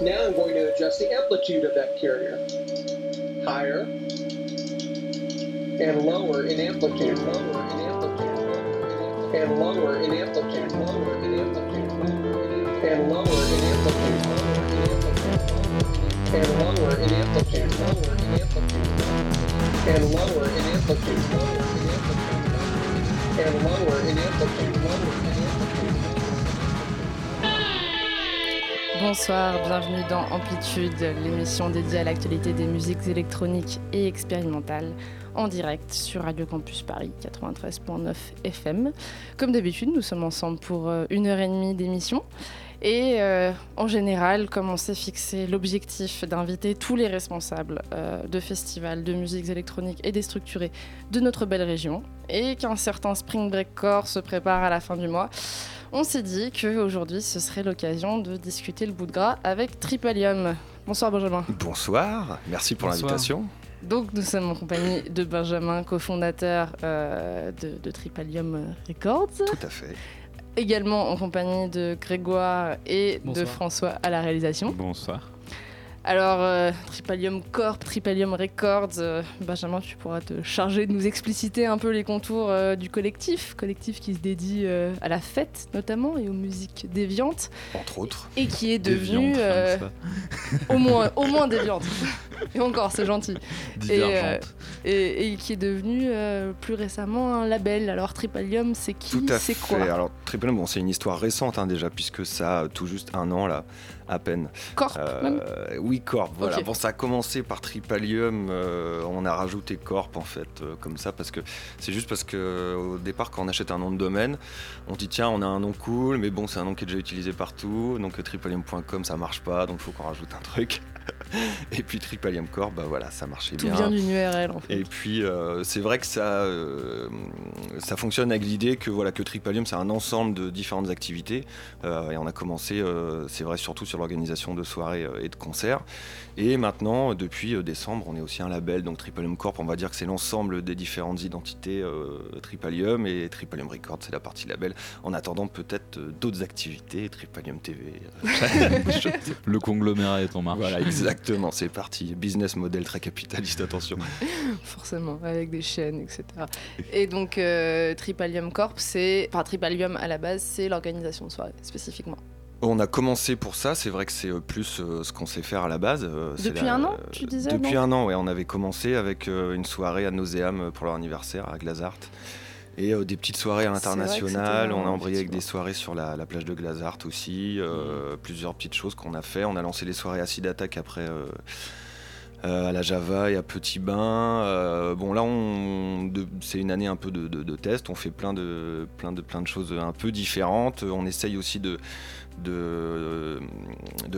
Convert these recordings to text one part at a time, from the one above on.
Now I'm going to adjust the amplitude of that carrier. Higher and lower in amplitude, lower in amplitude, and lower in amplitude, lower in amplitude, and lower in amplitude, and lower in amplitude, lower in amplitude, and lower in amplitude, lower in amplitude, and lower in amplitude, lower in amplitude. Bonsoir, bienvenue dans Amplitude, l'émission dédiée à l'actualité des musiques électroniques et expérimentales en direct sur Radio Campus Paris 93.9 FM. Comme d'habitude, nous sommes ensemble pour 1h30 d'émission et en général, comme on s'est fixé l'objectif d'inviter tous les responsables de festivals de musiques électroniques et déstructurées de notre belle région et qu'un certain Spring Breakcore se prépare à la fin du mois, on s'est dit qu'aujourd'hui, ce serait l'occasion de discuter le bout de gras avec Tripalium. Bonsoir Benjamin. Bonsoir, merci pour l'invitation. Donc nous sommes en compagnie de Benjamin, cofondateur de Tripalium Records. Tout à fait. Également en compagnie de Grégoire et bonsoir. De François à la réalisation. Bonsoir. Alors, Tripalium Corp, Tripalium Records, Benjamin, tu pourras te charger de nous expliciter un peu les contours du collectif qui se dédie à la fête notamment et aux musiques déviantes. Entre autres. Et qui est devenu au moins déviante. Et encore, c'est gentil. Divergente. Et qui est devenu plus récemment un label. Alors, Tripalium, c'est qui ? Tout à fait. C'est quoi ? Alors, Tripalium, bon, c'est une histoire récente déjà, puisque ça a tout juste un an là. À peine. Corp même ? Oui, Corp, voilà. Okay. Bon, ça a commencé par Tripalium, on a rajouté Corp en fait, comme ça, parce que c'est juste parce qu'au départ, quand on achète un nom de domaine, on dit tiens, on a un nom cool, mais bon, c'est un nom qui est déjà utilisé partout, donc tripalium.com ça marche pas, donc faut qu'on rajoute un truc. Et puis Tripalium Corp, bah voilà, ça marchait bien. Tout vient d'une URL en fait. Et puis c'est vrai que ça fonctionne avec l'idée que voilà que Tripalium c'est un ensemble de différentes activités et on a commencé, c'est vrai surtout sur l'organisation de soirées et de concerts. Et maintenant, depuis décembre, on est aussi un label, donc Tripalium Corp, on va dire que c'est l'ensemble des différentes identités Tripalium et Tripalium Records, c'est la partie label. En attendant peut-être d'autres activités, Tripalium TV. Le conglomérat est en marche. Voilà. Exactement, c'est parti. Business model très capitaliste, attention. Forcément, avec des chaînes, etc. Et donc Tripalium Corp, Tripalium à la base, c'est l'organisation de soirée, spécifiquement. On a commencé pour ça, c'est vrai que c'est plus ce qu'on sait faire à la base. Depuis un an, tu disais ? Depuis un an, oui. On avait commencé avec une soirée à Nauseam pour leur anniversaire à Glazart. Et des petites soirées à l'international, on a embrayé avec des soirées sur la plage de Glazart aussi, plusieurs petites choses qu'on a fait. On a lancé les soirées Acid Attack après à la Java et à Petit Bain. Bon là, c'est une année un peu de test, on fait plein de choses un peu différentes. On essaye aussi de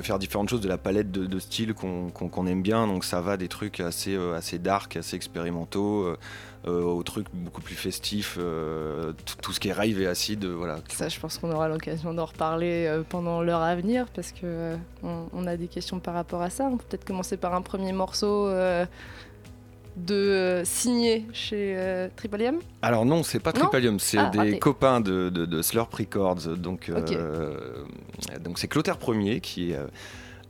faire différentes choses de la palette de styles qu'on aime bien, donc ça va des trucs assez dark, assez expérimentaux, aux trucs beaucoup plus festifs, tout ce qui est rave et acide, voilà. Ça, je pense qu'on aura l'occasion d'en reparler pendant l'heure à venir, parce que on a des questions par rapport à ça. On peut peut-être commencer par un premier morceau signé chez Tripalium ? Alors non, c'est pas Tripalium, c'est copains de Slurp Records. Donc, okay. Donc c'est Clotaire Ier qui est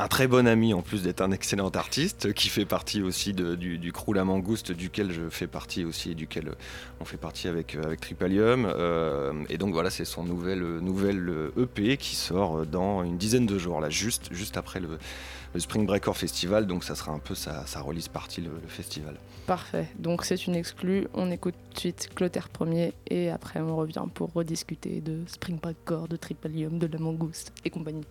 un très bon ami en plus d'être un excellent artiste, qui fait partie aussi du crew La Mangouste, duquel je fais partie aussi et duquel on fait partie avec Tripalium. Et donc voilà, c'est son nouvel EP qui sort dans une dizaine de jours, là, juste après le Spring Breakcore Festival, donc ça sera un peu sa release party le festival. Parfait, donc c'est une exclue, on écoute tout de suite Clotaire Ier et après on revient pour rediscuter de Spring Breakcore, de Tripalium, de La Mangouste et compagnie.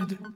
d'habitude.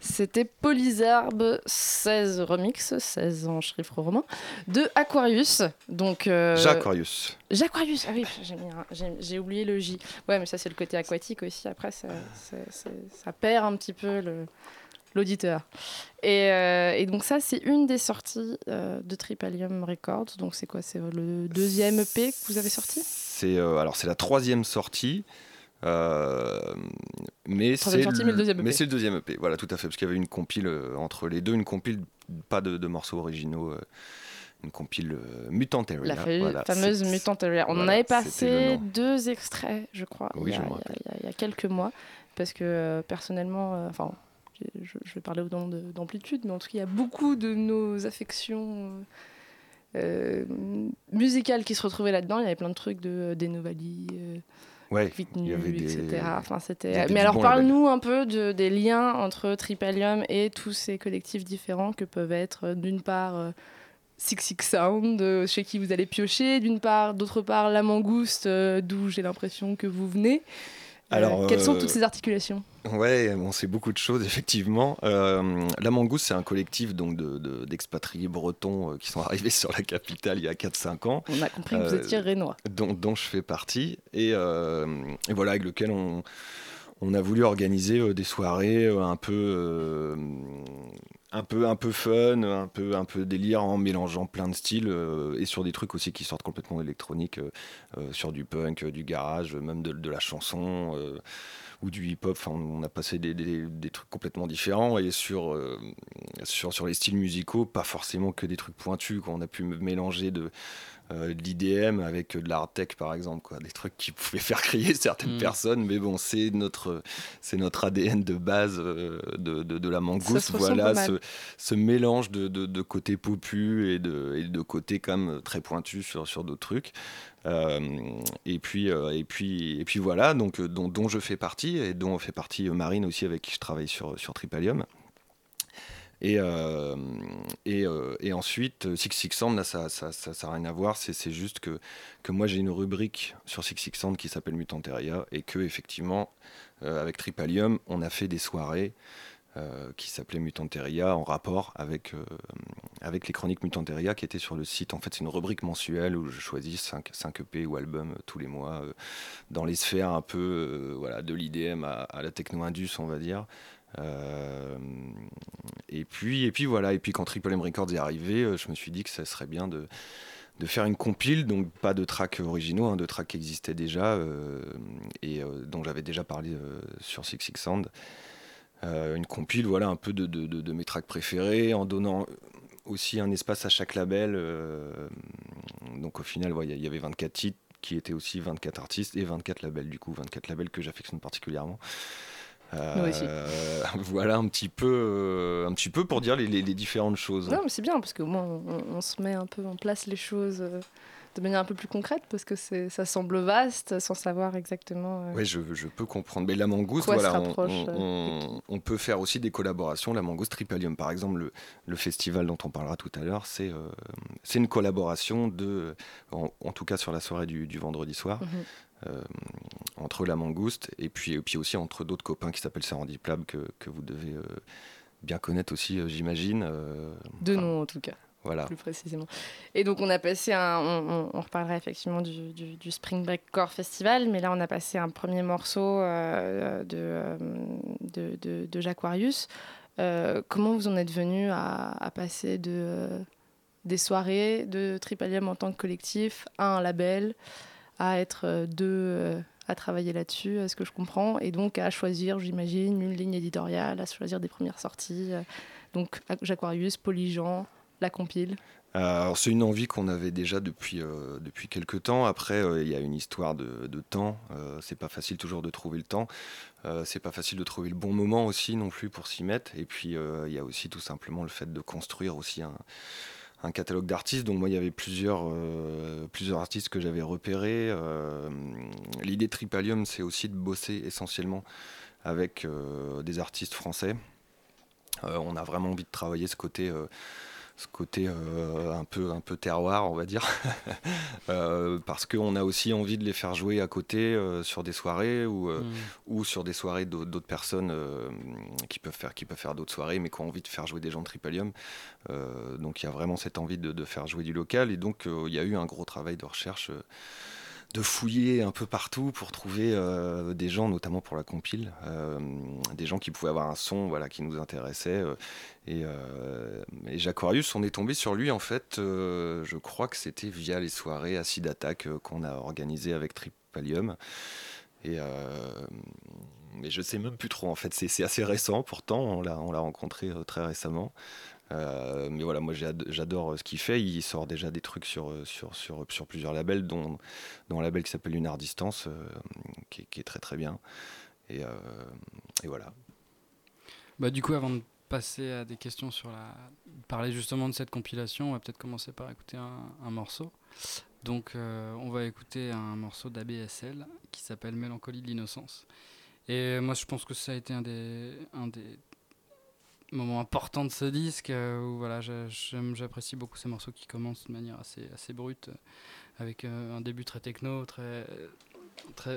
C'était Polyzarb 16 remix, 16 en chiffre romain, de Aquarius. Donc, Jaquarius, ah oui, j'ai oublié le J. Ouais, mais ça, c'est le côté aquatique aussi. Après, ça perd un petit peu l'auditeur. Et donc ça, c'est une des sorties de Tripalium Records. Donc c'est quoi ? C'est le deuxième EP que vous avez sorti ? C'est la troisième sortie. Mais c'est le deuxième EP, voilà, tout à fait, parce qu'il y avait une compile entre les deux, une compile pas de morceaux originaux, une compile Mutantaria, fameuse Mutantaria. On en avait passé 2 extraits, je crois, il y a quelques mois, parce que personnellement, enfin, je vais parler au nom d'amplitude, mais en tout cas, il y a beaucoup de nos affections musicales qui se retrouvaient là-dedans. Il y avait plein de trucs de Denovali. Ouais, il y avait etc. Enfin, mais alors, parle-nous un peu des liens entre Tripalium et tous ces collectifs différents que peuvent être, d'une part, 666 Sound, chez qui vous allez piocher, d'autre part, La Mangouste, d'où j'ai l'impression que vous venez. Alors, quelles sont toutes ces articulations ? Ouais, bon, c'est beaucoup de choses, effectivement. La Mangouste, c'est un collectif donc, d'expatriés bretons qui sont arrivés sur la capitale il y a 4-5 ans. On a compris que vous étiez rénois. Dont je fais partie. Et voilà, avec lequel on a voulu organiser des soirées un peu fun, un peu délire, en mélangeant plein de styles et sur des trucs aussi qui sortent complètement électroniques, sur du punk, du garage, même de la chanson ou du hip-hop. Enfin, on a passé des trucs complètement différents, et sur les styles musicaux, pas forcément que des trucs pointus, quoi. On a pu mélanger de l'IDM avec de l'hard tech, par exemple, quoi. Des trucs qui pouvaient faire crier certaines personnes, mais bon, c'est notre ADN de base de La Mangouste. Voilà, ce mélange de côté popu et de côté quand même très pointu sur d'autres trucs. Et puis voilà, donc dont je fais partie, et dont fait partie Marine aussi, avec qui je travaille sur Tripalium. Et ensuite, 666 Sound, là, ça a rien à voir. C'est juste que moi, j'ai une rubrique sur 666 Sound qui s'appelle Mutantaria, et que effectivement, avec Tripalium, on a fait des soirées qui s'appelait Mutantaria, en rapport avec les chroniques Mutantaria qui étaient sur le site. En fait, c'est une rubrique mensuelle où je choisis 5 EP ou albums tous les mois, dans les sphères un peu de l'IDM à la techno-indus, on va dire. Et puis voilà, et puis quand Tripalium Records est arrivé, je me suis dit que ça serait bien de faire une compile, donc pas de tracks originaux, de tracks qui existaient déjà, et dont j'avais déjà parlé sur 666 Sound. Une compile, voilà, un peu de mes tracks préférés, en donnant aussi un espace à chaque label. Donc au final, il y avait 24 titres qui étaient aussi 24 artistes et 24 labels, du coup, 24 labels que j'affectionne particulièrement. Voilà un petit peu pour dire les différentes choses. Non, mais c'est bien, parce qu'au moins on se met un peu en place les choses de manière un peu plus concrète, parce que ça semble vaste sans savoir exactement. Oui, je peux comprendre. Mais La Mangouste, voilà, on peut faire aussi des collaborations. La Mangouste, Tripalium, par exemple, le festival dont on parlera tout à l'heure, c'est une collaboration en tout cas sur la soirée du vendredi soir. Entre La Mangouste et puis aussi entre d'autres copains qui s'appellent Serendip Lab, que vous devez bien connaître aussi, j'imagine. Noms en tout cas. Voilà. Plus précisément. Et donc on a passé on reparlera effectivement du Spring Breakcore Festival, mais là on a passé un premier morceau de Jaquarius. Comment vous en êtes venu à passer des soirées de Tripalium en tant que collectif à un label, à être deux à travailler là-dessus, à ce que je comprends, et donc à choisir, j'imagine, une ligne éditoriale, à choisir des premières sorties, donc Jaquarius, Polyjean, la compile. Alors, c'est une envie qu'on avait déjà depuis quelques temps. Après, il y a une histoire de temps. C'est pas facile toujours de trouver le temps. C'est pas facile de trouver le bon moment aussi non plus pour s'y mettre. Et puis, il y a aussi tout simplement le fait de construire aussi un catalogue d'artistes. Donc moi, il y avait plusieurs artistes que j'avais repérés. L'idée de Tripalium, c'est aussi de bosser essentiellement avec des artistes français, On a vraiment envie de travailler ce côté un peu terroir, on va dire, parce qu'on a aussi envie de les faire jouer à côté sur des soirées ou sur des soirées d'autres personnes qui peuvent faire d'autres soirées, mais qui ont envie de faire jouer des gens de Tripalium. Donc il y a vraiment cette envie de faire jouer du local, et donc il y a eu un gros travail de recherche, de fouiller un peu partout pour trouver des gens, notamment pour la compile, des gens qui pouvaient avoir un son, voilà, qui nous intéressait. Et Jaquarius, on est tombé sur lui, en fait, je crois que c'était via les soirées Acid Attack qu'on a organisées avec Tripalium. Mais je sais même plus trop, en fait, c'est assez récent, pourtant on l'a rencontré très récemment. Mais voilà, moi j'adore ce qu'il fait. Il sort déjà des trucs sur plusieurs labels, dont un label qui s'appelle Lunar Distance, qui est très très bien. Et voilà. Bah, du coup, avant de passer à des questions parler justement de cette compilation, on va peut-être commencer par écouter un morceau. Donc on va écouter un morceau d'ABSL qui s'appelle Mélancolie de l'innocence. Et moi je pense que ça a été un des moment important de ce disque, où voilà, j'apprécie beaucoup ces morceaux qui commencent de manière assez brute, avec un début très techno, très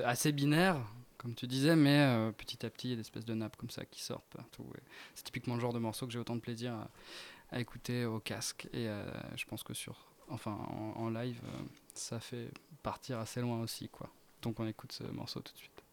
assez binaire comme tu disais, mais petit à petit il y a des espèces de nappes comme ça qui sortent partout, et c'est typiquement le genre de morceau que j'ai autant de plaisir à écouter au casque, et je pense que en live ça fait partir assez loin aussi, quoi. Donc on écoute ce morceau tout de suite.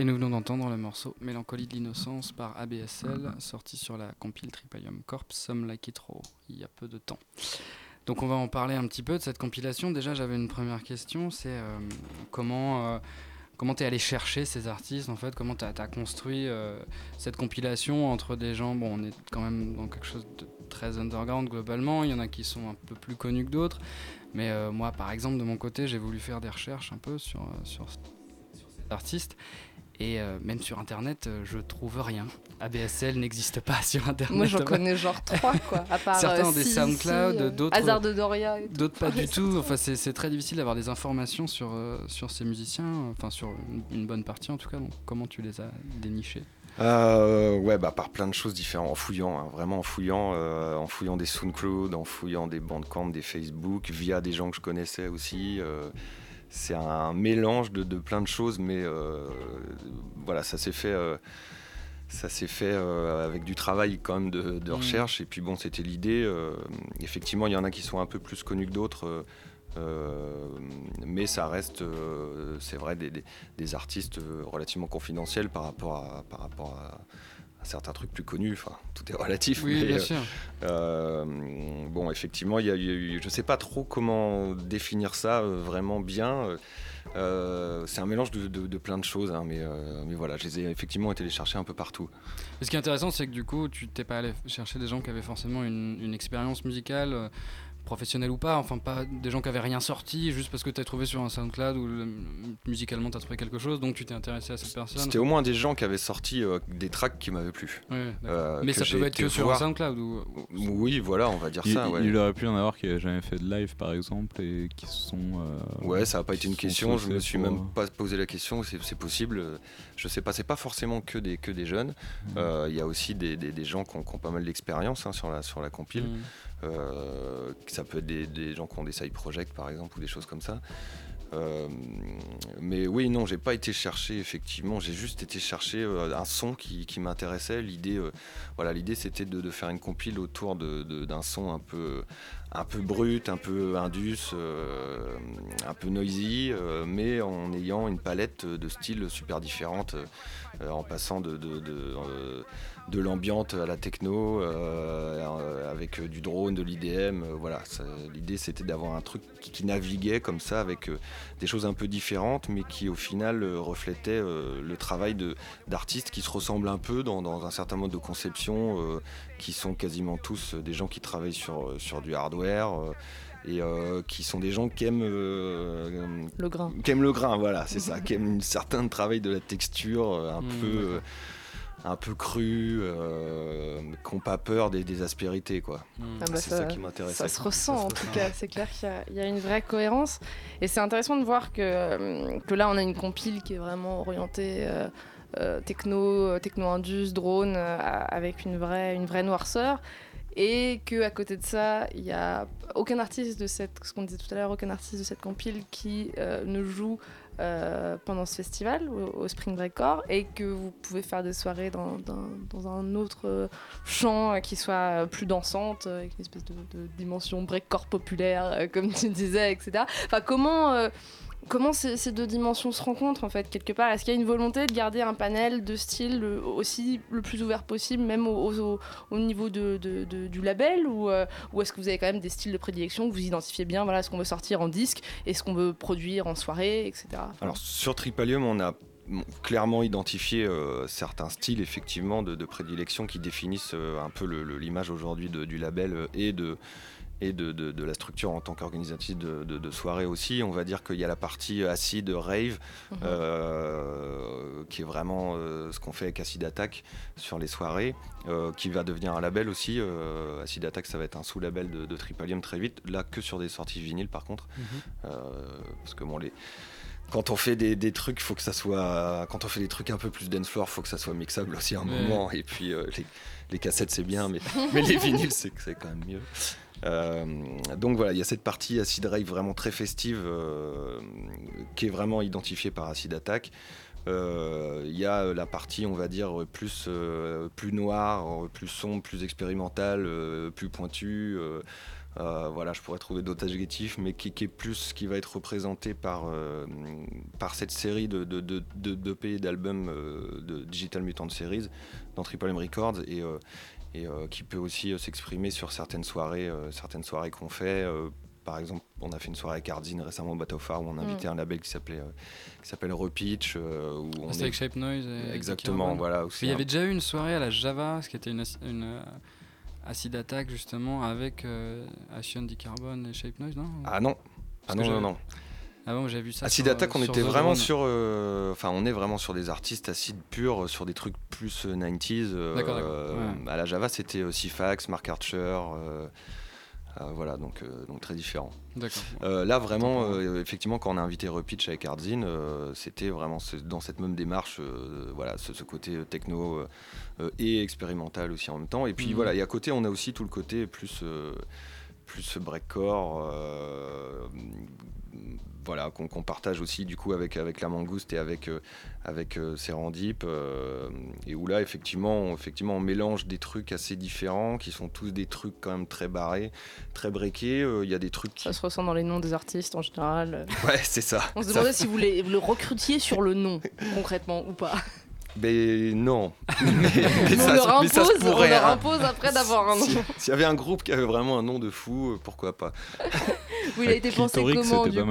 Et nous venons d'entendre le morceau Mélancolie de l'innocence par ABSL, sorti sur la compile Tripalium Corp, Some Like It Raw, il y a peu de temps. Donc on va en parler un petit peu de cette compilation. Déjà j'avais une première question, c'est comment t'es allé chercher ces artistes en fait, comment t'as construit cette compilation entre des gens, bon on est quand même dans quelque chose de très underground globalement, il y en a qui sont un peu plus connus que d'autres, mais moi par exemple de mon côté j'ai voulu faire des recherches un peu sur ces artistes. Et même sur internet, je trouve rien. ABSL n'existe pas sur internet. Moi j'en connais genre 3 quoi, à part certains ont des SoundCloud, d'autres Hasard de Doria et d'autres pas du tout. Enfin c'est très difficile d'avoir des informations sur ces musiciens, enfin sur une bonne partie en tout cas. Donc comment tu les as dénichés ? Ouais bah par plein de choses différentes, en fouillant, hein, vraiment en fouillant des SoundCloud, en fouillant des Bandcamp, des Facebook, via des gens que je connaissais aussi. C'est un mélange de plein de choses, mais voilà, ça s'est fait avec du travail quand même de recherche. Et puis bon, c'était l'idée. Effectivement, il y en a qui sont un peu plus connus que d'autres, mais ça reste, c'est vrai, des artistes relativement confidentiels par rapport à certains trucs plus connus, enfin tout est relatif. Oui, mais, bien sûr. Bon, effectivement, il y a eu, je sais pas trop comment définir ça vraiment bien. C'est un mélange de plein de choses, hein, mais voilà, je les ai effectivement été les chercher un peu partout. Et ce qui est intéressant, c'est que du coup, tu t'es pas allé chercher des gens qui avaient forcément une expérience musicale. Professionnels ou pas, enfin pas des gens qui avaient rien sorti juste parce que t'as trouvé sur un SoundCloud ou musicalement t'as trouvé quelque chose donc tu t'es intéressé à cette personne. C'était au moins des gens qui avaient sorti des tracks qui m'avaient plu. Oui, mais ça peut être que sur un SoundCloud ou... Oui voilà on va dire ça. Ouais. Il aurait pu en avoir qui n'avaient jamais fait de live par exemple et qui sont... ouais ça n'a pas été une question, je me suis même pas posé la question, c'est possible, je sais pas, c'est pas forcément que des jeunes, il y a aussi des gens qui ont pas mal d'expérience hein, sur la compile. Ça peut être des gens qui ont des side projects par exemple ou des choses comme ça mais oui non j'ai pas été chercher effectivement, j'ai juste été chercher un son qui m'intéressait, l'idée c'était de faire une compile autour d'un son un peu brut, un peu indus un peu noisy mais en ayant une palette de styles super différentes en passant de l'ambiante à la techno avec du drone, de l'IDM voilà, l'idée c'était d'avoir un truc qui naviguait comme ça avec des choses un peu différentes mais qui au final reflétaient le travail d'artistes qui se ressemblent un peu dans un certain mode de conception qui sont quasiment tous des gens qui travaillent sur du hardware et qui sont des gens qui aiment le grain. Qui aiment le grain, voilà, c'est ça, qui aiment un certain travail de la texture un peu cru, qui n'ont pas peur des aspérités, quoi. C'est ça qui m'intéresse. Ça se ressent en tout cas, c'est clair qu'il y a une vraie cohérence. Et c'est intéressant de voir que là on a une compile qui est vraiment orientée techno-indus, drone, avec une vraie noirceur. Et qu'à côté de ça, il n'y a aucun artiste de cette compile qui ne joue pendant ce festival au Spring Breakcore et que vous pouvez faire des soirées dans un autre champ qui soit plus dansante, avec une espèce de dimension breakcore populaire, comme tu disais, etc. Enfin, comment ces deux dimensions se rencontrent en fait quelque part ? Est-ce qu'il y a une volonté de garder un panel de styles aussi le plus ouvert possible, même au niveau du label ou est-ce que vous avez quand même des styles de prédilection que vous identifiez bien, voilà, ce qu'on veut sortir en disque et ce qu'on veut produire en soirée, etc. Alors sur Tripalium, on a clairement identifié certains styles effectivement de prédilection qui définissent un peu l'image aujourd'hui du label et de la structure en tant qu'organisatrice de soirée aussi. On va dire qu'il y a la partie acide, rave, qui est vraiment ce qu'on fait avec Acid Attack sur les soirées, qui va devenir un label aussi. Acid Attack, ça va être un sous-label de Tripalium très vite, là que sur des sorties vinyles par contre. Parce que bon, quand on fait des trucs, faut que ça soit. Quand on fait des trucs un peu plus dance floor, faut que ça soit mixable aussi à un moment. Et puis les cassettes c'est bien, mais les vinyles c'est quand même mieux. Donc voilà, il y a cette partie acid rave vraiment très festive qui est vraiment identifiée par Acid Attack. y a la partie, on va dire, plus noire, plus sombre, plus expérimentale, plus pointue. Voilà, je pourrais trouver d'autres adjectifs, mais qui est plus ce qui va être représenté par cette série de EP d'albums de Digital Mutant Series dans Tripalium Records, et qui peut aussi s'exprimer sur certaines soirées qu'on fait. Par exemple, on a fait une soirée à Cardine récemment au Bateau Phare où on invitait un label qui s'appelle Repitch. C'était avec Shapednoise. Exactement, voilà. Il y avait déjà eu une soirée à la Java, ce qui était une Acid Attack justement avec Ashion Dicarbone et Shapednoise, non ? Ah non. Ah bon, j'ai vu ça. Acid Attack, on était vraiment on est vraiment sur des artistes acid purs, sur des trucs plus 90s. D'accord. À la Java, c'était Sifax, Mark Archer. Voilà, donc très différent. D'accord. Là, vraiment, effectivement, quand on a invité Repitch avec Hardzin, c'était vraiment dans cette même démarche, voilà, ce côté techno et expérimental aussi en même temps. Et puis voilà, et à côté, on a aussi tout le côté plus breakcore, voilà, qu'on partage aussi du coup avec La Mangouste et avec Serendip, et où là effectivement on mélange des trucs assez différents qui sont tous des trucs quand même très barrés, très breakés. Il y a des trucs qui... ça se ressent dans les noms des artistes en général. Ouais, c'est ça. On se demandait si vous le recrutiez sur le nom concrètement ou pas. Ben non. On leur impose après d'avoir un nom. S'il y avait un groupe qui avait vraiment un nom de fou, pourquoi pas. Oui, il a été pensé comment du coup.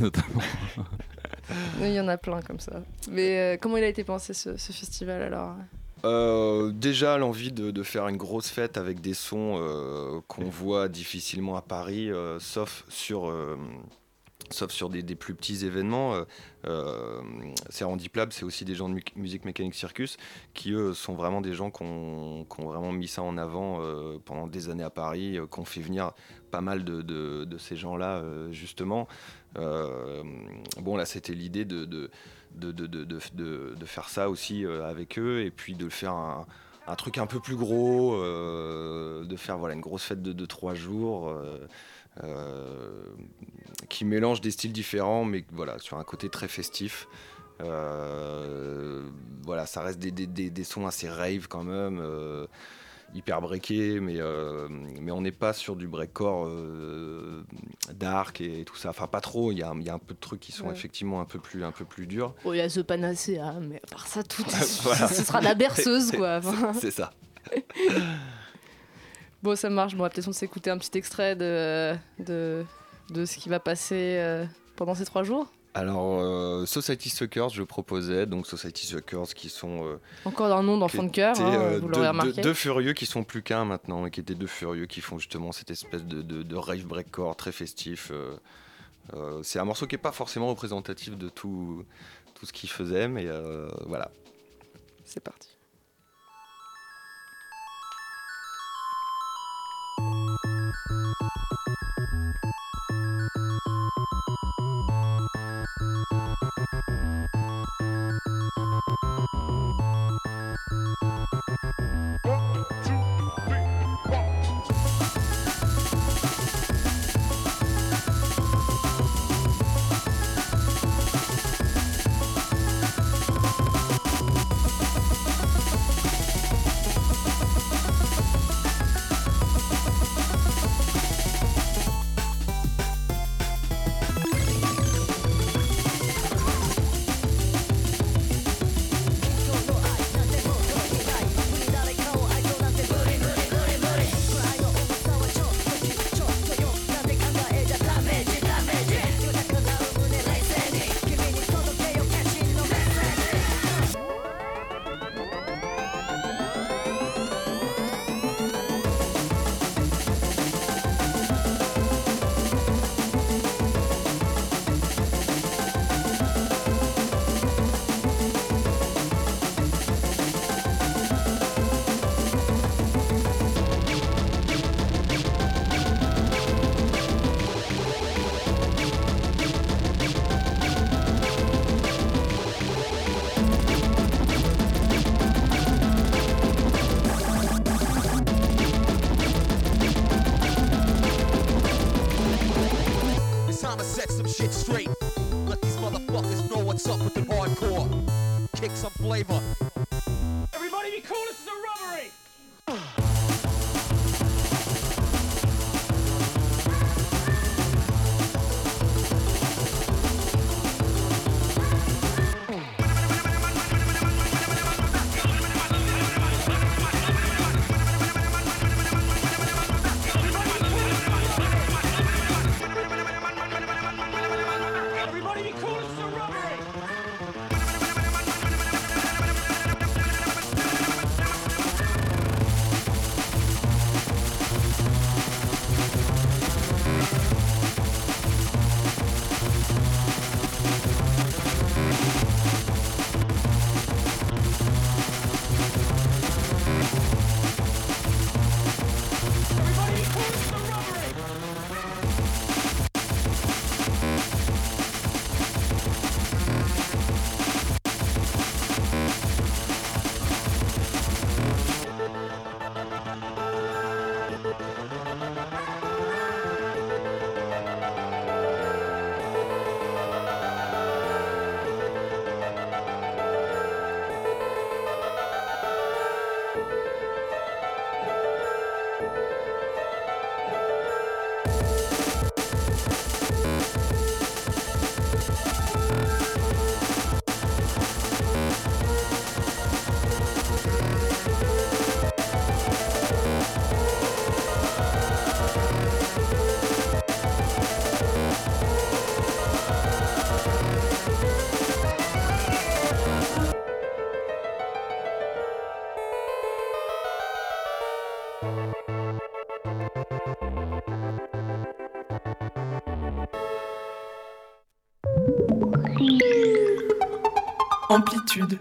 Notamment. Il y en a plein comme ça. Mais comment il a été pensé ce festival alors ? Déjà l'envie de faire une grosse fête avec des sons qu'on voit difficilement à Paris, sauf sur des plus petits événements. Serendip Lab, c'est aussi des gens de Musique Mécanique Circus qui, eux, sont vraiment des gens qui ont vraiment mis ça en avant pendant des années à Paris, qui ont fait venir pas mal de ces gens-là, justement. Bon, là, c'était l'idée de faire ça aussi avec eux, et puis de le faire un truc un peu plus gros, de faire voilà, une grosse fête de 3 jours... qui mélange des styles différents, mais voilà, sur un côté très festif. Voilà, ça reste des sons assez rave quand même, hyper breakés, mais on n'est pas sur du breakcore dark et tout ça. Enfin, pas trop. Il y a un peu de trucs qui sont effectivement un peu plus durs. Oh, il y a The Panacea, mais à part ça, tout voilà. Ce sera la berceuse, quoi. Enfin. C'est ça. Bon, ça marche. Bon, on va peut-être s'écouter un petit extrait de ce qui va passer pendant ces 3 jours. Alors, Society Suckers, je proposais. Donc, Society Suckers qui sont... encore un nom d'enfant de cœur, vous l'aurez remarqué. Deux furieux qui sont plus qu'un maintenant, et qui étaient deux furieux qui font justement cette espèce de rave breakcore très festif. C'est un morceau qui n'est pas forcément représentatif de tout ce qu'ils faisaient, mais voilà. C'est parti. Shit straight. Let these motherfuckers know what's up with the hardcore. Breakcore. Kick some flavor. Everybody be cool, this is a robbery! Amplitude.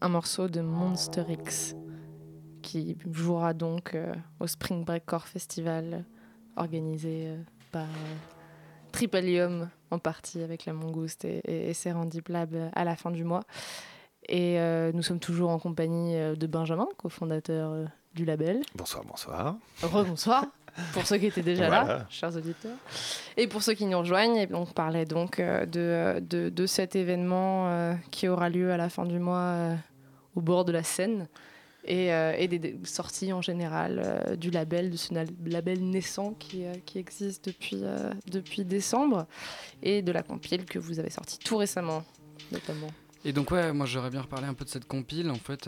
Un morceau de Monster X qui jouera donc au Spring Breakcore Festival organisé par Tripalium en partie avec La Mangouste et Serendip Lab à la fin du mois. Et nous sommes toujours en compagnie de Benjamin, cofondateur du label. Bonsoir, bonsoir. Rebonsoir pour ceux qui étaient déjà là, chers auditeurs. Et pour ceux qui nous rejoignent, et on parlait donc de cet événement qui aura lieu à la fin du mois au bord de la Seine et des sorties en général du label, de ce label naissant qui existe depuis décembre et de la compile que vous avez sortie tout récemment notamment. Et donc ouais, moi j'aurais bien reparlé un peu de cette compile en fait,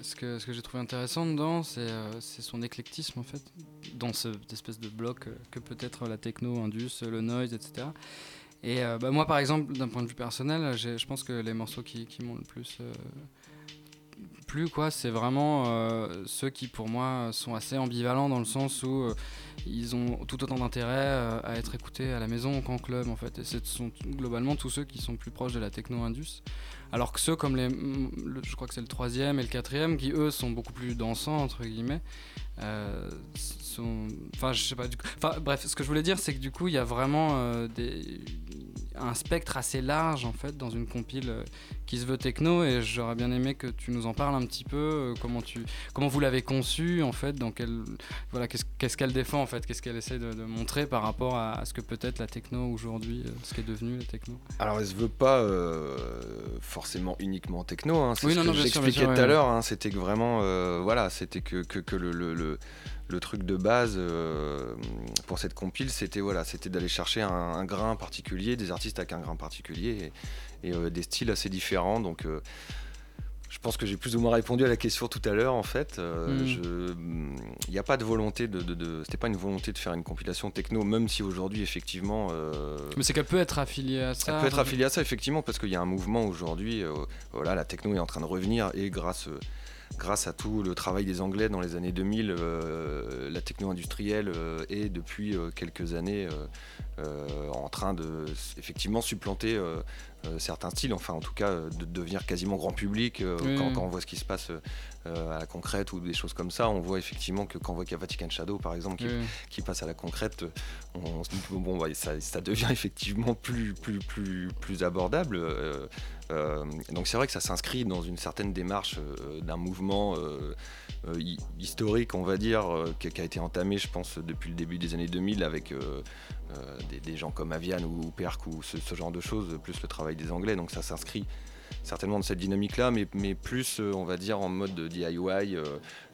ce que j'ai trouvé intéressant dedans c'est son éclectisme en fait, dans cette espèce de bloc que peut être la techno, indus, le noise, etc. Et moi par exemple, d'un point de vue personnel, je pense que les morceaux qui m'ont le plus plu quoi, c'est vraiment ceux qui pour moi sont assez ambivalents dans le sens où ils ont tout autant d'intérêt à être écoutés à la maison qu'en club en fait, et ce sont globalement tous ceux qui sont plus proches de la techno-indus, alors que ceux comme je crois que c'est le 3e et le 4e qui eux sont beaucoup plus dansants entre guillemets, ce que je voulais dire c'est que du coup il y a vraiment un spectre assez large en fait dans une compile qui se veut techno, et j'aurais bien aimé que tu nous en parles un petit peu, comment vous l'avez conçue en fait, qu'est-ce qu'elle défend en fait, qu'est-ce qu'elle essaie de montrer par rapport à ce que peut être la techno aujourd'hui, ce qu'est devenu la techno. Alors elle se veut pas forcément uniquement techno, hein. C'est que j'expliquais tout à l'heure, hein. C'était que vraiment c'était que le truc de base pour cette compile, c'était d'aller chercher un grain particulier, des artistes avec un grain particulier et des styles assez différents. Donc je pense que j'ai plus ou moins répondu à la question tout à l'heure en fait. Il n'y a pas de volonté c'était pas une volonté de faire une compilation techno, même si aujourd'hui effectivement. Mais c'est qu'elle peut être affiliée à ça. Elle peut être affiliée à ça effectivement, parce qu'il y a un mouvement aujourd'hui. La techno est en train de revenir, et grâce à tout le travail des Anglais dans les années 2000, la techno-industrielle est depuis quelques années en train de effectivement supplanter certains styles, enfin en tout cas de devenir quasiment grand public. Quand on voit ce qui se passe à la Concrète ou des choses comme ça, on voit effectivement que quand on voit qu'il y a Vatican Shadow par exemple qui passe à la Concrète, on se dit ça devient effectivement plus abordable. Donc c'est vrai que ça s'inscrit dans une certaine démarche d'un mouvement historique, on va dire, qui a été entamé je pense depuis le début des années 2000 avec des gens comme Avian ou Perk ou ce genre de choses, plus le travail des Anglais, donc ça s'inscrit certainement dans cette dynamique là, mais plus on va dire en mode DIY,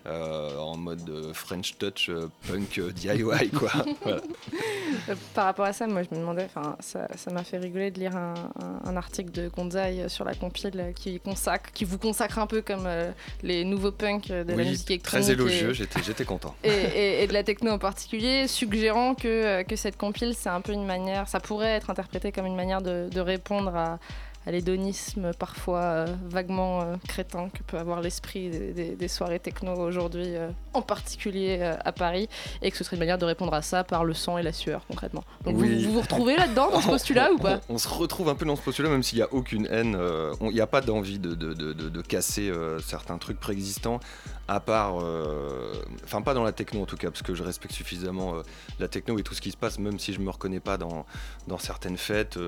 en mode French Touch punk DIY quoi. Voilà. Par rapport à ça, moi je me demandais, ça m'a fait rigoler de lire un article de Gonzaï sur la compile qui vous consacre un peu comme les nouveaux punks de la musique électronique. Très élogieux, j'étais content. Et de la techno en particulier, suggérant que cette compile, ça pourrait être interprété comme une manière de répondre à à l'hédonisme parfois vaguement crétin que peut avoir l'esprit des soirées techno aujourd'hui, en particulier à Paris, et que ce serait une manière de répondre à ça par le sang et la sueur concrètement. Donc oui. vous retrouvez là-dedans dans ce postulat ou pas ? On se retrouve un peu dans ce postulat, même s'il n'y a aucune haine, il n'y a pas d'envie de casser certains trucs préexistants, à part, enfin pas dans la techno en tout cas, parce que je respecte suffisamment la techno et tout ce qui se passe, même si je me reconnais pas dans certaines fêtes,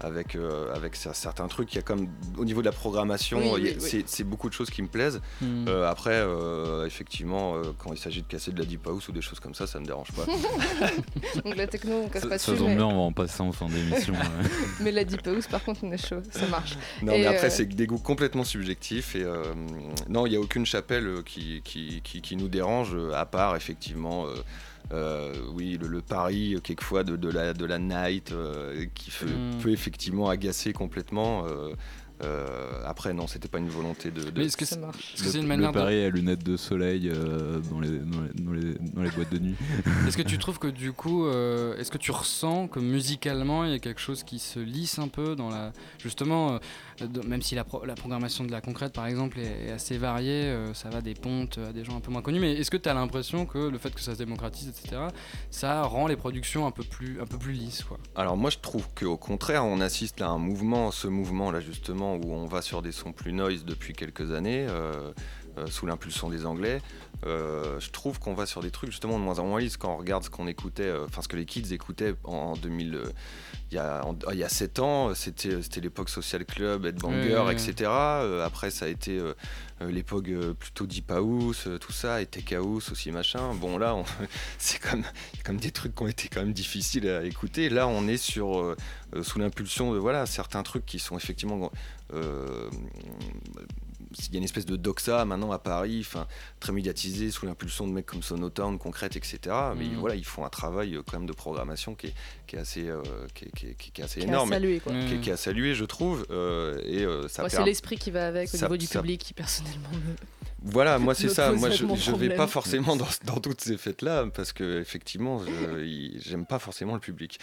avec certains trucs. Il y a comme au niveau de la programmation, c'est beaucoup de choses qui me plaisent. Après, effectivement, quand il s'agit de casser de la deep house ou des choses comme ça, ça me dérange pas. Donc la techno, on casse pas dessus. Ça tombe bien, on va en passer en fin d'émission. Mais la deep house, par contre, on est chaud, ça marche. Non, mais après, c'est des goûts complètement subjectifs, et non, il y a aucune chapelle qui nous dérange, à part effectivement oui, le pari quelquefois de la night qui peut effectivement agacer complètement. Après, non, c'était pas une volonté de. Mais est-ce que ça marche? Est-ce que c'est une manière de pari à lunettes de soleil dans les boîtes de nuit? Est-ce que tu trouves que du coup, est-ce que tu ressens que musicalement il y a quelque chose qui se lisse un peu dans la, justement, même si la programmation de la Concrète par exemple est assez variée, ça va des pontes à des gens un peu moins connus, mais est-ce que tu as l'impression que le fait que ça se démocratise, etc., ça rend les productions un peu plus lisses, quoi? Alors moi je trouve qu'au contraire on assiste à un mouvement, ce mouvement là justement, où on va sur des sons plus noise depuis quelques années, sous l'impulsion des Anglais. Je trouve qu'on va sur des trucs justement de moins en moins lisses quand on regarde ce qu'on écoutait, enfin ce que les kids écoutaient en 2000, il y a 7 ans, c'était l'époque Social Club, Headbanger, etc. Après ça a été l'époque plutôt Deep House, tout ça, et Tech House aussi, machin. Bon là, c'est comme des trucs qui ont été quand même difficiles à écouter. Là on est sur, sous l'impulsion de certains trucs qui sont effectivement... il y a une espèce de doxa maintenant à Paris, très médiatisé, sous l'impulsion de mecs comme Sonotown, Concrète, etc. Mais ils font un travail quand même de programmation qui est assez énorme, qui est à saluer, je trouve. C'est l'esprit qui va avec au niveau du public qui personnellement. Moi c'est ça. Moi je vais pas forcément dans toutes ces fêtes là parce que effectivement j'aime pas forcément le public.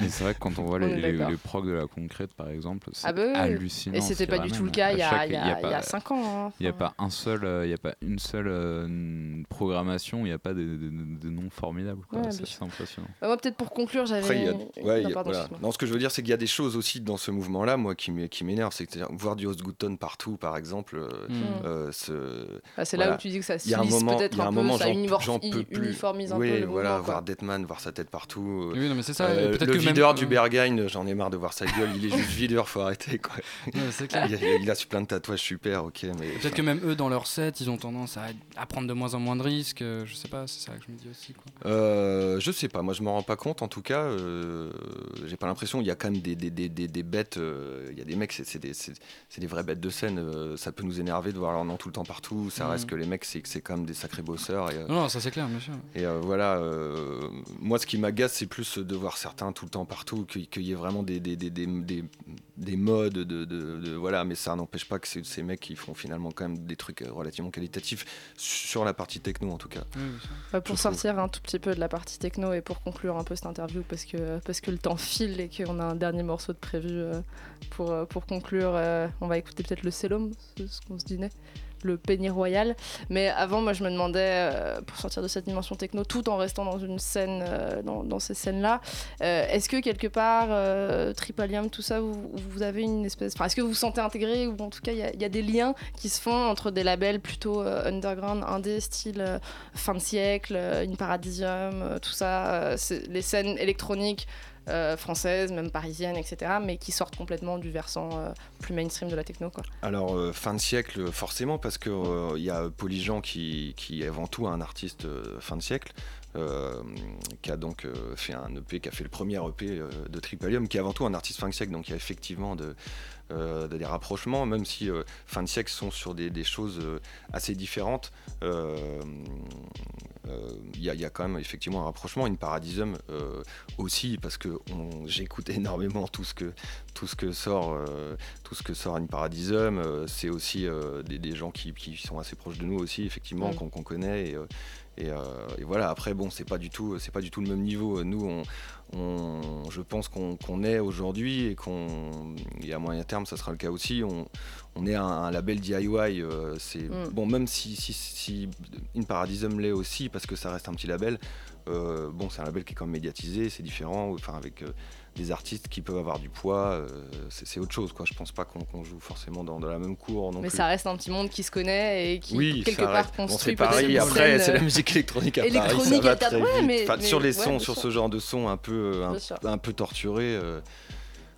Mais c'est vrai que quand on voit les progs de la Concrète par exemple, c'est hallucinant. Et c'était pas du tout le cas il y a 5 ans. Il n'y a pas une seule programmation. Il n'y a pas des noms formidables. C'est impressionnant. Moi peut-être pour conclure ce que je veux dire c'est qu'il y a des choses aussi dans ce mouvement là moi qui m'énerve, c'est que voir du Osgoodton partout par exemple. C'est là où tu dis que ça se lisse peut-être un peu, ça uniformise un peu le mouvement. Oui, voir Deadman, voir sa tête partout. Oui, non, mais c'est ça. Le videur du Berghain, j'en ai marre de voir sa gueule, il est juste videur, faut arrêter, quoi. Non, c'est clair. Il a plein de tatouages super, ok. Mais, peut-être que même eux, dans leur set, ils ont tendance à prendre de moins en moins de risques, je sais pas, c'est ça que je me dis aussi, quoi. Je sais pas, moi je m'en rends pas compte, en tout cas, j'ai pas l'impression, il y a quand même des bêtes, il y a des mecs, c'est des vraies bêtes de scène, ça peut nous énerver de voir leur nom tout le temps partout, ça reste que les mecs c'est quand même des sacrés bosseurs et, non ça c'est clair bien sûr. Et moi ce qui m'agace c'est plus de voir certains tout le temps partout, qu'il y ait vraiment des modes mais ça n'empêche pas que ces mecs qui font finalement quand même des trucs relativement qualitatifs sur la partie techno en tout cas. Pour sortir un tout petit peu de la partie techno et pour conclure un peu cette interview parce que le temps file et qu'on a un dernier morceau de prévu pour conclure, on va écouter peut-être le Celome, ce qu'on se dînait, le Penny Royal. Mais avant, moi je me demandais, pour sortir de cette dimension techno tout en restant dans une scène, dans ces scènes là, est-ce que quelque part Tripalium, tout ça, vous avez une espèce, est-ce que vous vous sentez intégré, ou en tout cas il y a des liens qui se font entre des labels plutôt underground, indé, style fin de siècle, In Paradisum, tout ça, les scènes électroniques françaises, même parisiennes, etc., mais qui sortent complètement du versant plus mainstream de la techno, quoi. Alors, fin de siècle, forcément, parce qu'il y a Polyjean qui est avant tout un artiste fin de siècle, qui a donc fait un EP, qui a fait le premier EP de Tripalium, qui est avant tout un artiste fin de siècle, donc il y a effectivement des rapprochements, même si fin de siècle sont sur des choses assez différentes. Il y a quand même effectivement un rapprochement, In Paradisum aussi, parce que j'écoute énormément tout ce que tout ce que sort In Paradisum, c'est aussi des gens qui sont assez proches de nous aussi, effectivement, qu'on connaît. Et voilà, après, bon, c'est pas du tout le même niveau. Nous, je pense qu'on est aujourd'hui et à moyen terme, ça sera le cas aussi. On est un label DIY. Bon, même si In Paradisum l'est aussi, parce que ça reste un petit label, c'est un label qui est quand même médiatisé, c'est différent, enfin, avec des artistes qui peuvent avoir du poids, c'est autre chose, quoi. Je pense pas qu'on joue forcément dans la même cour non plus. Mais ça reste un petit monde qui se connaît et qui, quelque part, construit. Bon, c'est Paris, après, c'est la musique électronique à Paris, ça va très vite. Mais sur les sons, sur ce genre de sons un peu torturés,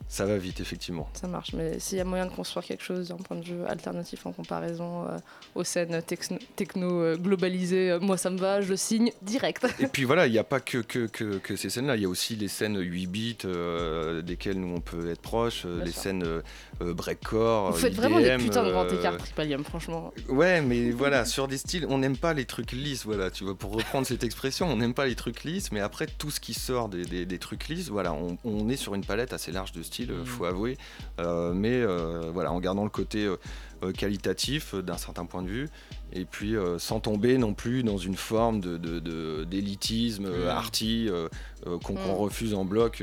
ça va vite, effectivement. Ça marche, mais s'il y a moyen de construire quelque chose d'un point de vue alternatif en comparaison aux scènes techno globalisées, moi ça me va, je signe direct. Et puis voilà, il n'y a pas que ces scènes-là, il y a aussi les scènes 8 bits desquelles nous on peut être proche, les scènes breakcore, IDM... Vous faites vraiment des putains de grands écarts, Tripalium, franchement. Ouais, mais voilà, sur des styles, on n'aime pas les trucs lisses, voilà, tu vois, pour reprendre cette expression, on n'aime pas les trucs lisses, mais après tout ce qui sort des trucs lisses, voilà, on est sur une palette assez large de styles, faut avouer, mais en gardant le côté qualitatif d'un certain point de vue, et puis sans tomber non plus dans une forme d'élitisme arty qu'on refuse en bloc.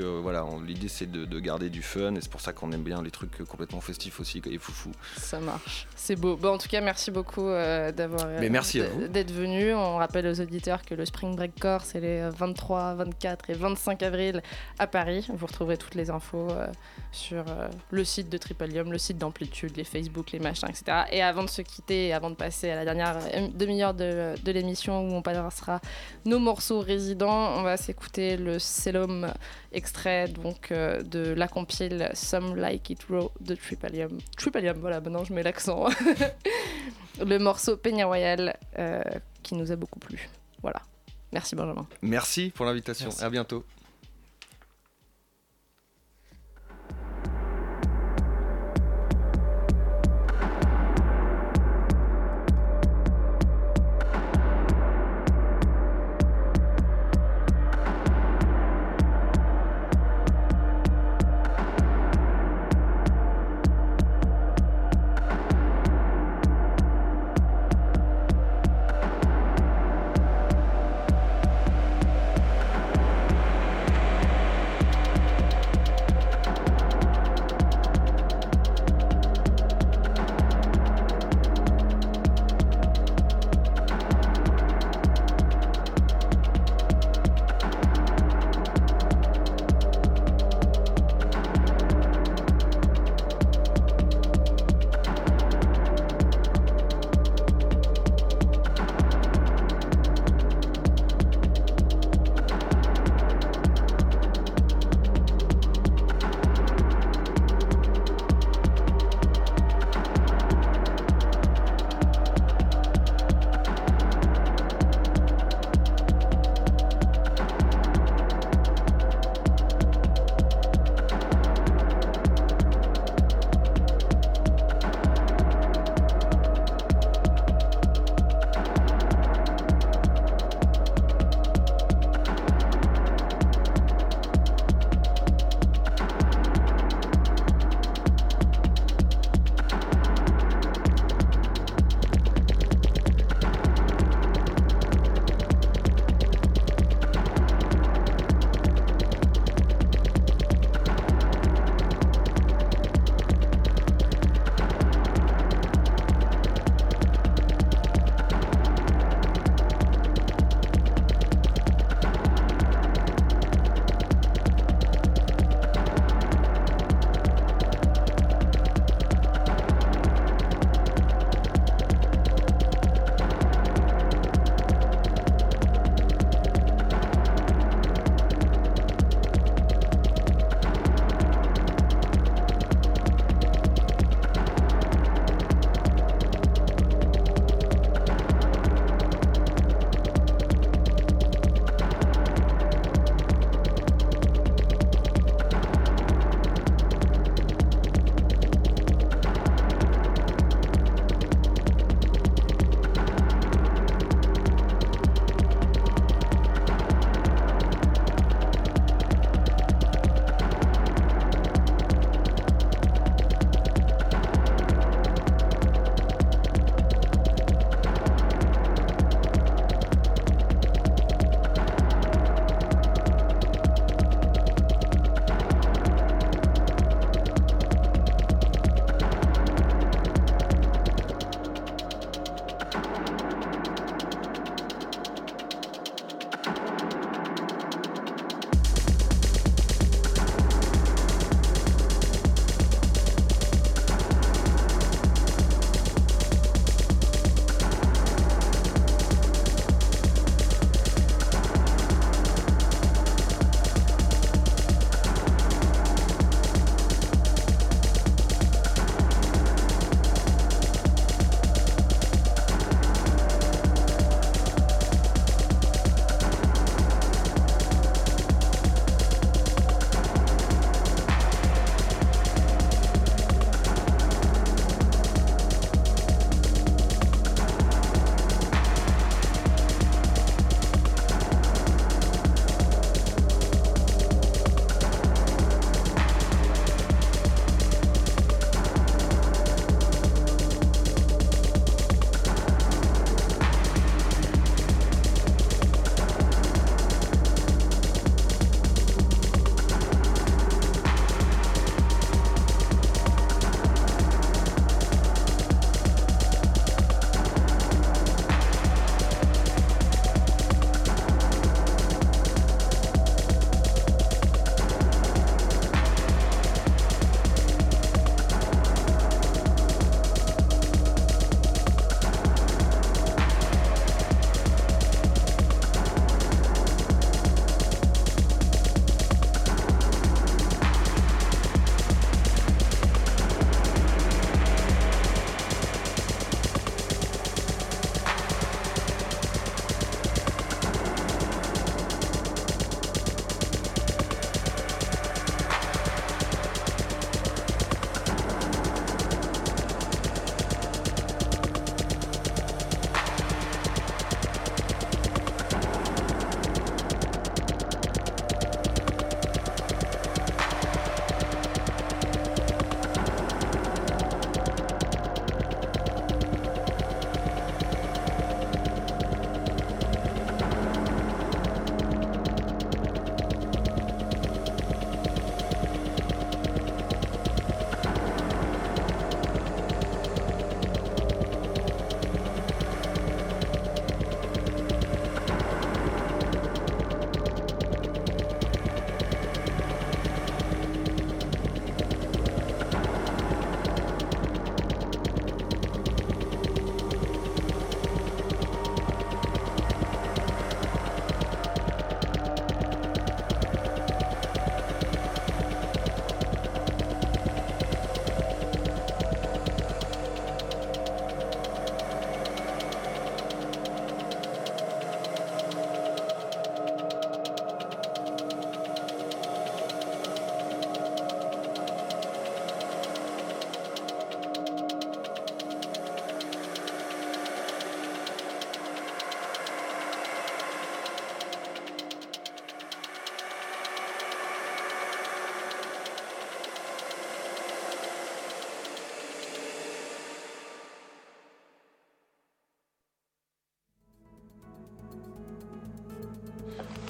L'idée c'est de garder du fun, et c'est pour ça qu'on aime bien les trucs complètement festifs aussi et foufou. Ça marche, c'est beau. Bon, en tout cas, merci beaucoup d'être venu. On rappelle aux auditeurs que le Spring Breakcore, c'est les 23, 24 et 25 avril à Paris. Vous retrouverez toutes les infos sur le site de Tripalium, le site d'Amplitude, les Facebook, les machins, etc. Et avant de se quitter, avant de passer à la dernière demi-heure de l'émission où on passera nos morceaux résidents, on va s'écouter le Celome, extrait donc de la compile Some Like It Raw de Tripalium, voilà, maintenant je mets l'accent. Le morceau Peña Royal qui nous a beaucoup plu. Voilà. Merci Benjamin. Merci pour l'invitation. Merci. À bientôt.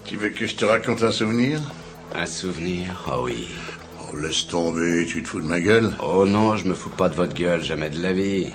Tu veux que je te raconte un souvenir? Un souvenir? Oh oui. Oh, laisse tomber, tu te fous de ma gueule? Oh non, je me fous pas de votre gueule, jamais de la vie.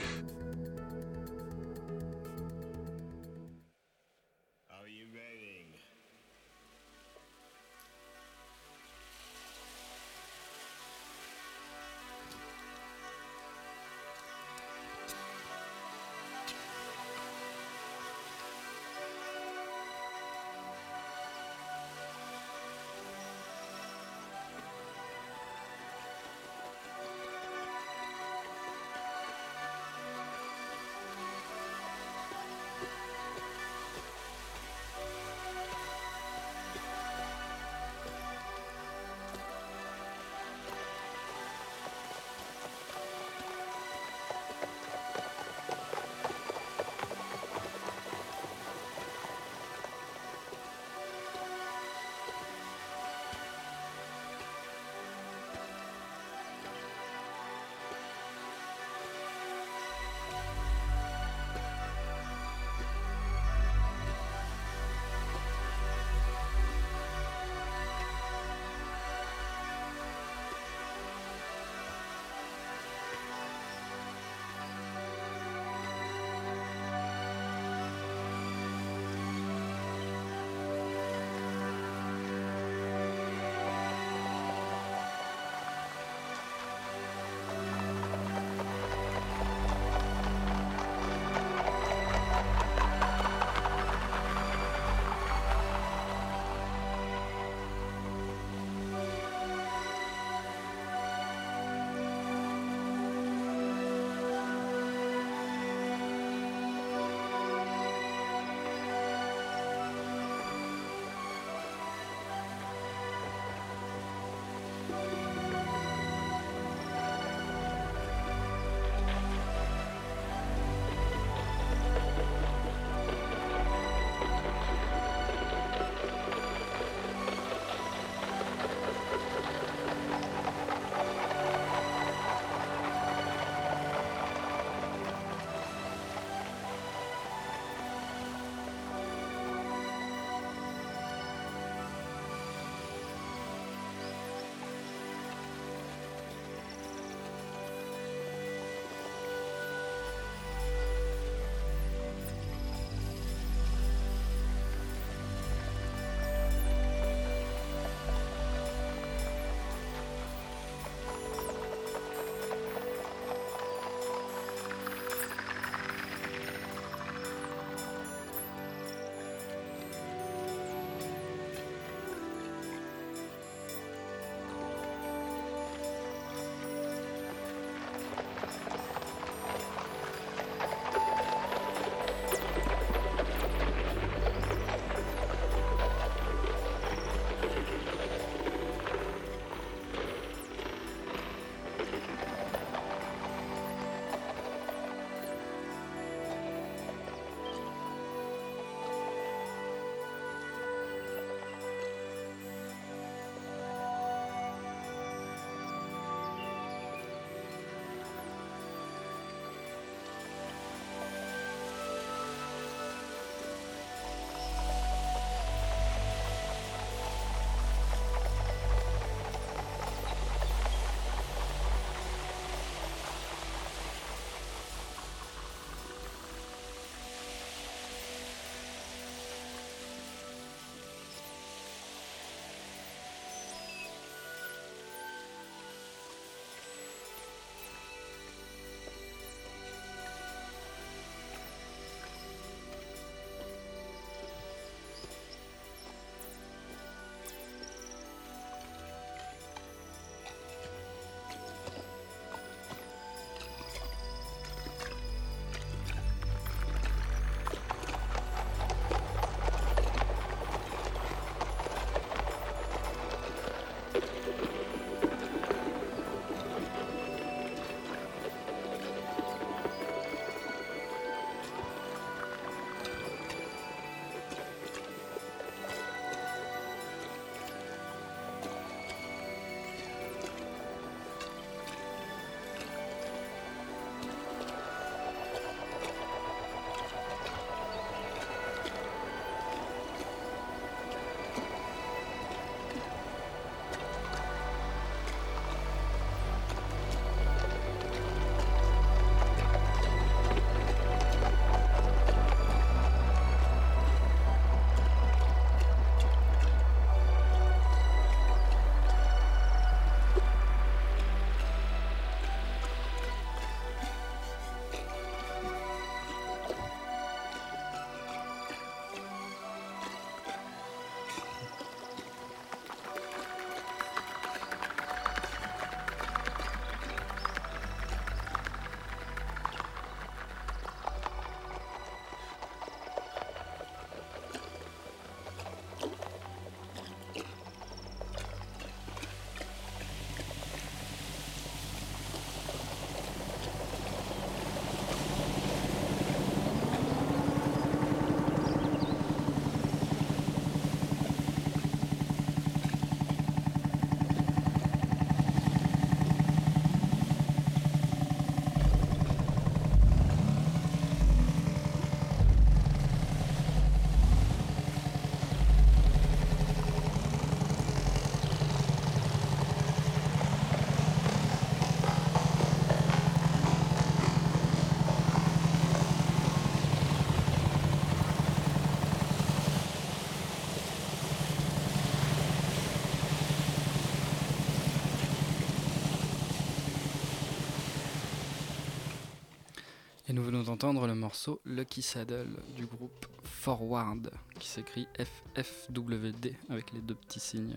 Et nous venons d'entendre le morceau Lucky Saddle du groupe Forward, qui s'écrit FFWD avec les deux petits signes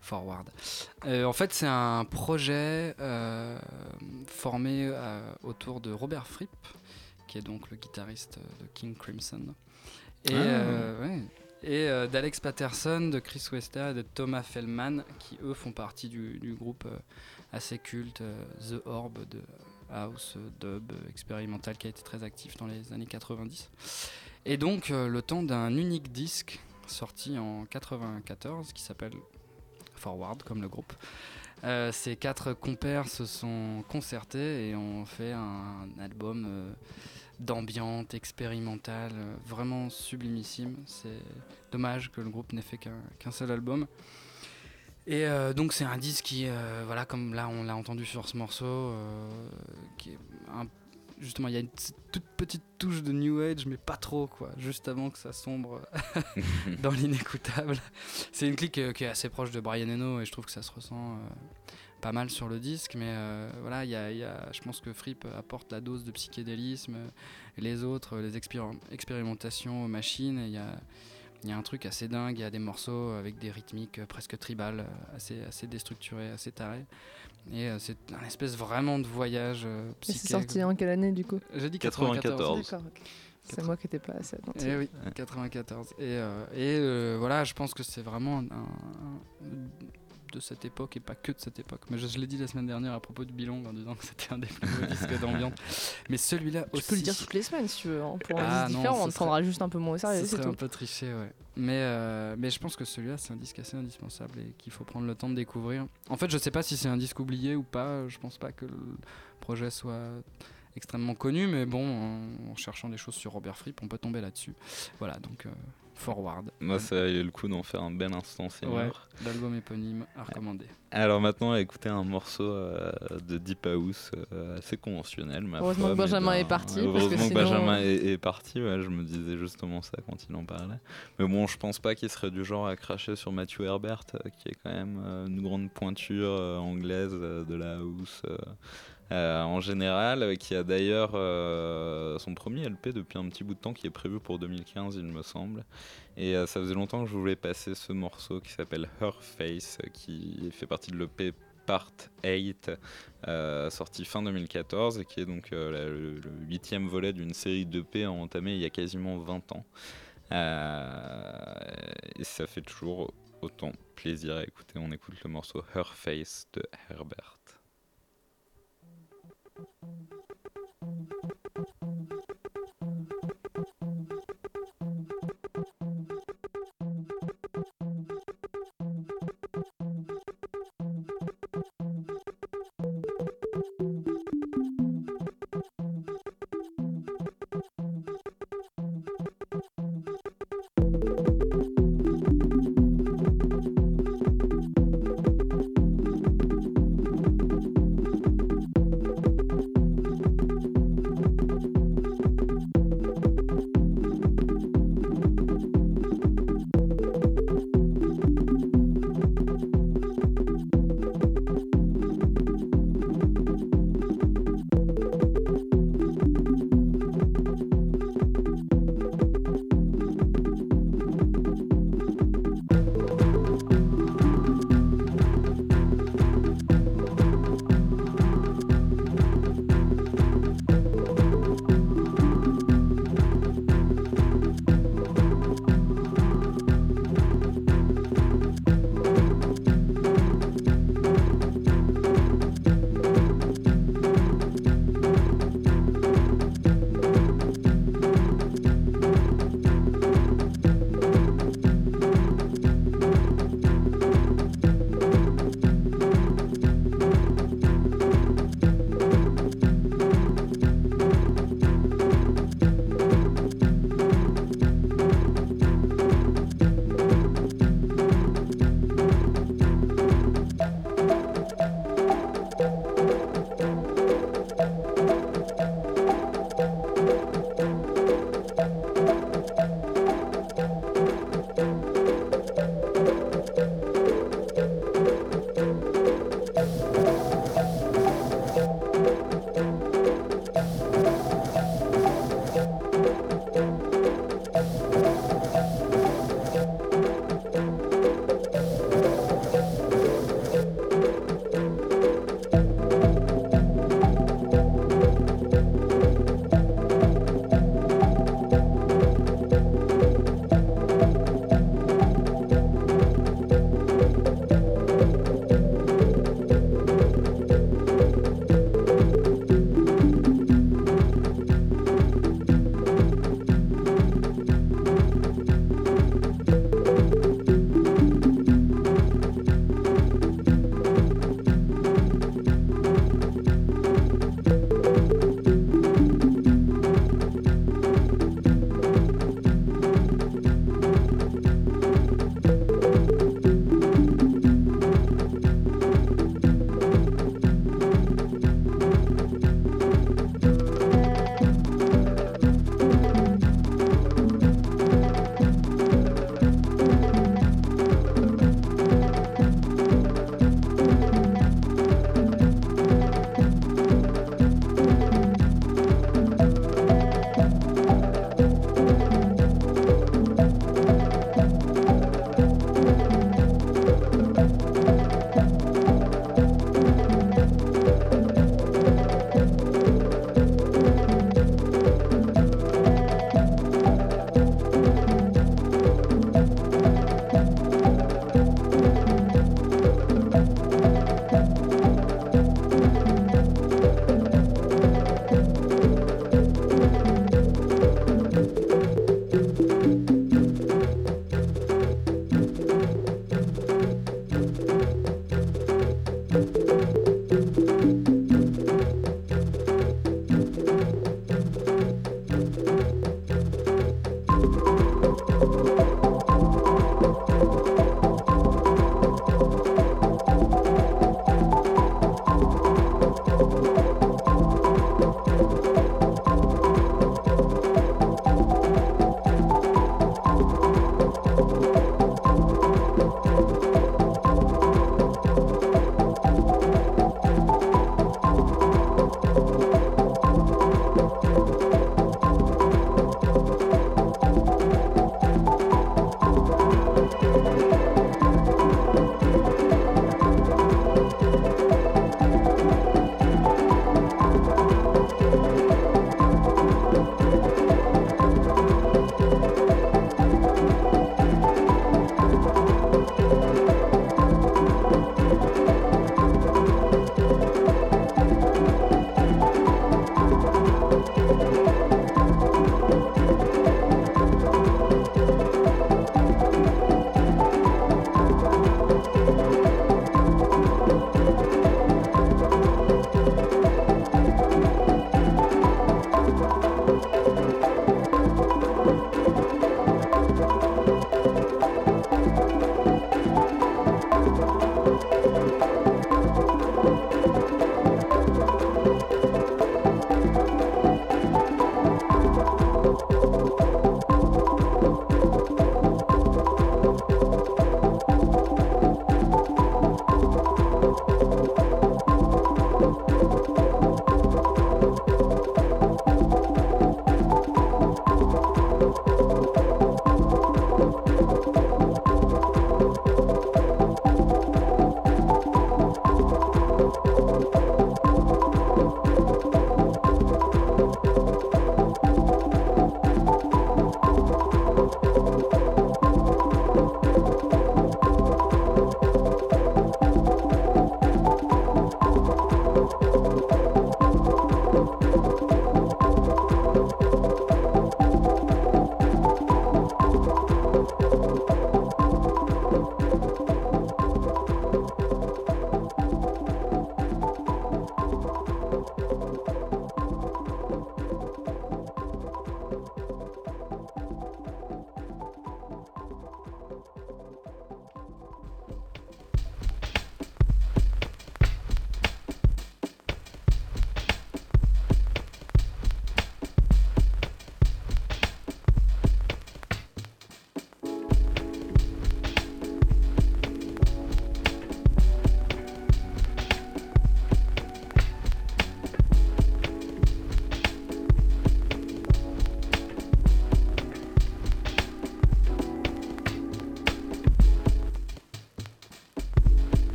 Forward. En fait, c'est un projet formé autour de Robert Fripp, qui est donc le guitariste de King Crimson, et, ouais, et d'Alex Patterson, de Chris Westa, de Thomas Feldman, qui eux font partie du groupe assez culte The Orb de house, dub, expérimental, qui a été très actif dans les années 90. Et donc le temps d'un unique disque sorti en 94 qui s'appelle Forward comme le groupe. Ces quatre compères se sont concertés et ont fait un album d'ambiance expérimentale vraiment sublimissime. C'est dommage que le groupe n'ait fait qu'un seul album. Et donc c'est un disque qui, voilà, comme là on l'a entendu sur ce morceau, qui est justement il y a une toute petite touche de New Age, mais pas trop quoi, juste avant que ça sombre dans l'inécoutable. C'est une clique qui est assez proche de Brian Eno et je trouve que ça se ressent pas mal sur le disque, mais voilà, je pense que Fripp apporte la dose de psychédélisme, les autres, les expérimentations aux machines, et il y a un truc assez dingue, il y a des morceaux avec des rythmiques presque tribales, assez déstructurées, assez tarées. Et c'est un espèce vraiment de voyage psyché. Et c'est sorti en quelle année du coup ? J'ai dit 94. D'accord, okay. C'est moi qui n'étais pas assez attentive. Et oui, 94. Et voilà, je pense que c'est vraiment de cette époque et pas que de cette époque. Mais je l'ai dit la semaine dernière à propos du bilan en disant que c'était un des plus beaux disques d'ambiance. Mais celui-là aussi. Tu peux le dire toutes les semaines si tu veux. Hein. Pour un disque différent, on te prendra juste un peu moins au sérieux. C'est un peu triché, ouais. Mais je pense que celui-là, c'est un disque assez indispensable et qu'il faut prendre le temps de découvrir. En fait, je sais pas si c'est un disque oublié ou pas. Je pense pas que le projet soit extrêmement connu. Mais bon, en cherchant des choses sur Robert Fripp, on peut tomber là-dessus. Voilà, donc. Forward. Moi, ça a eu le coup d'en faire un bel instant senior. Ouais, l'album éponyme à recommander. Alors maintenant, on va écouter un morceau de Deep House assez conventionnel. Heureusement que Benjamin est parti. Heureusement que Benjamin est parti, ouais, je me disais justement ça quand il en parlait. Mais bon, je pense pas qu'il serait du genre à cracher sur Matthew Herbert, qui est quand même une grande pointure anglaise de la house. En général, qui a d'ailleurs son premier LP depuis un petit bout de temps, qui est prévu pour 2015 il me semble, et ça faisait longtemps que je voulais passer ce morceau qui s'appelle Her Face, qui fait partie de l'EP Part 8, sorti fin 2014, et qui est donc le 8e volet d'une série d'EP entamée il y a quasiment 20 ans, et ça fait toujours autant plaisir à écouter. On écoute le morceau Her Face de Herbert.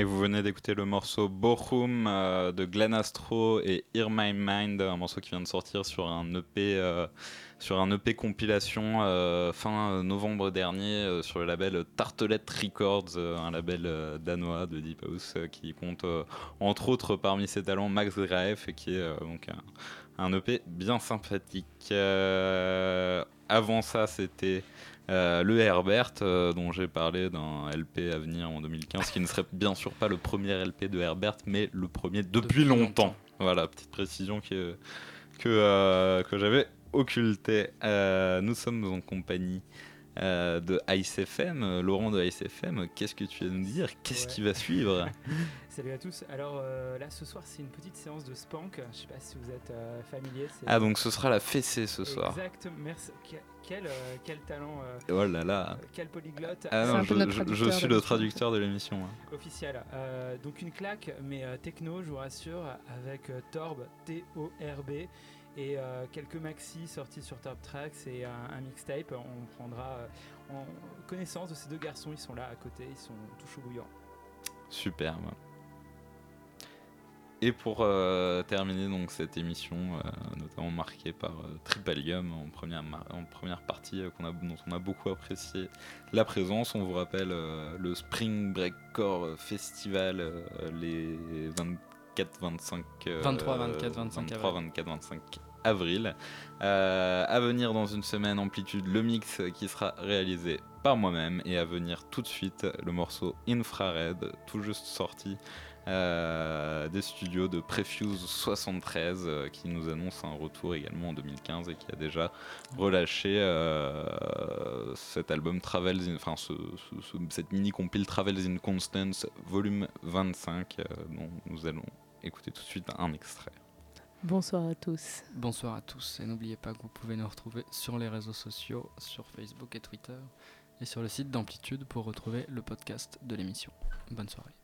Et vous venez d'écouter le morceau Bochum de Glen Astro et Hear My Mind, un morceau qui vient de sortir sur un EP compilation fin novembre dernier sur le label Tartelette Records, un label danois de Deep House qui compte entre autres parmi ses talents Max Graef, et qui est donc un EP bien sympathique. Avant ça, c'était le Herbert, dont j'ai parlé d'un LP à venir en 2015, qui ne serait bien sûr pas le premier LP de Herbert, mais le premier depuis longtemps. Voilà, petite précision que j'avais occultée. Nous sommes en compagnie de IceFM. Laurent de IceFM, qu'est-ce que tu vas nous dire ? Qu'est-ce qui va suivre ? Salut à tous. Alors là, ce soir, c'est une petite séance de Spank. Je ne sais pas si vous êtes familier. Donc ce sera la fessée ce soir. Exact. Merci. Quel talent, oh là là. Quel polyglotte. Je suis le traducteur de l'émission. Hein. Officiel. Donc une claque, mais techno, je vous rassure, avec Torb, T-O-R-B, et quelques maxi sortis sur Torb Tracks et un mixtape. On prendra en connaissance de ces deux garçons, ils sont là à côté, ils sont tout chaud bouillant. Superbe. Et pour terminer donc cette émission, notamment marquée par Tripalium en première partie, dont on a beaucoup apprécié la présence, on vous rappelle le Spring Breakcore Festival les 23, 24, 25 avril. À venir dans une semaine, Amplitude, le mix qui sera réalisé par moi-même, et à venir tout de suite le morceau Infrared, tout juste sorti des studios de Prefuse 73, qui nous annonce un retour également en 2015 et qui a déjà relâché cet album cette mini-compile Travels in Constance volume 25, dont nous allons écouter tout de suite un extrait. Bonsoir à tous. Bonsoir à tous, et n'oubliez pas que vous pouvez nous retrouver sur les réseaux sociaux, sur Facebook et Twitter, et sur le site d'Amplitude pour retrouver le podcast de l'émission. Bonne soirée.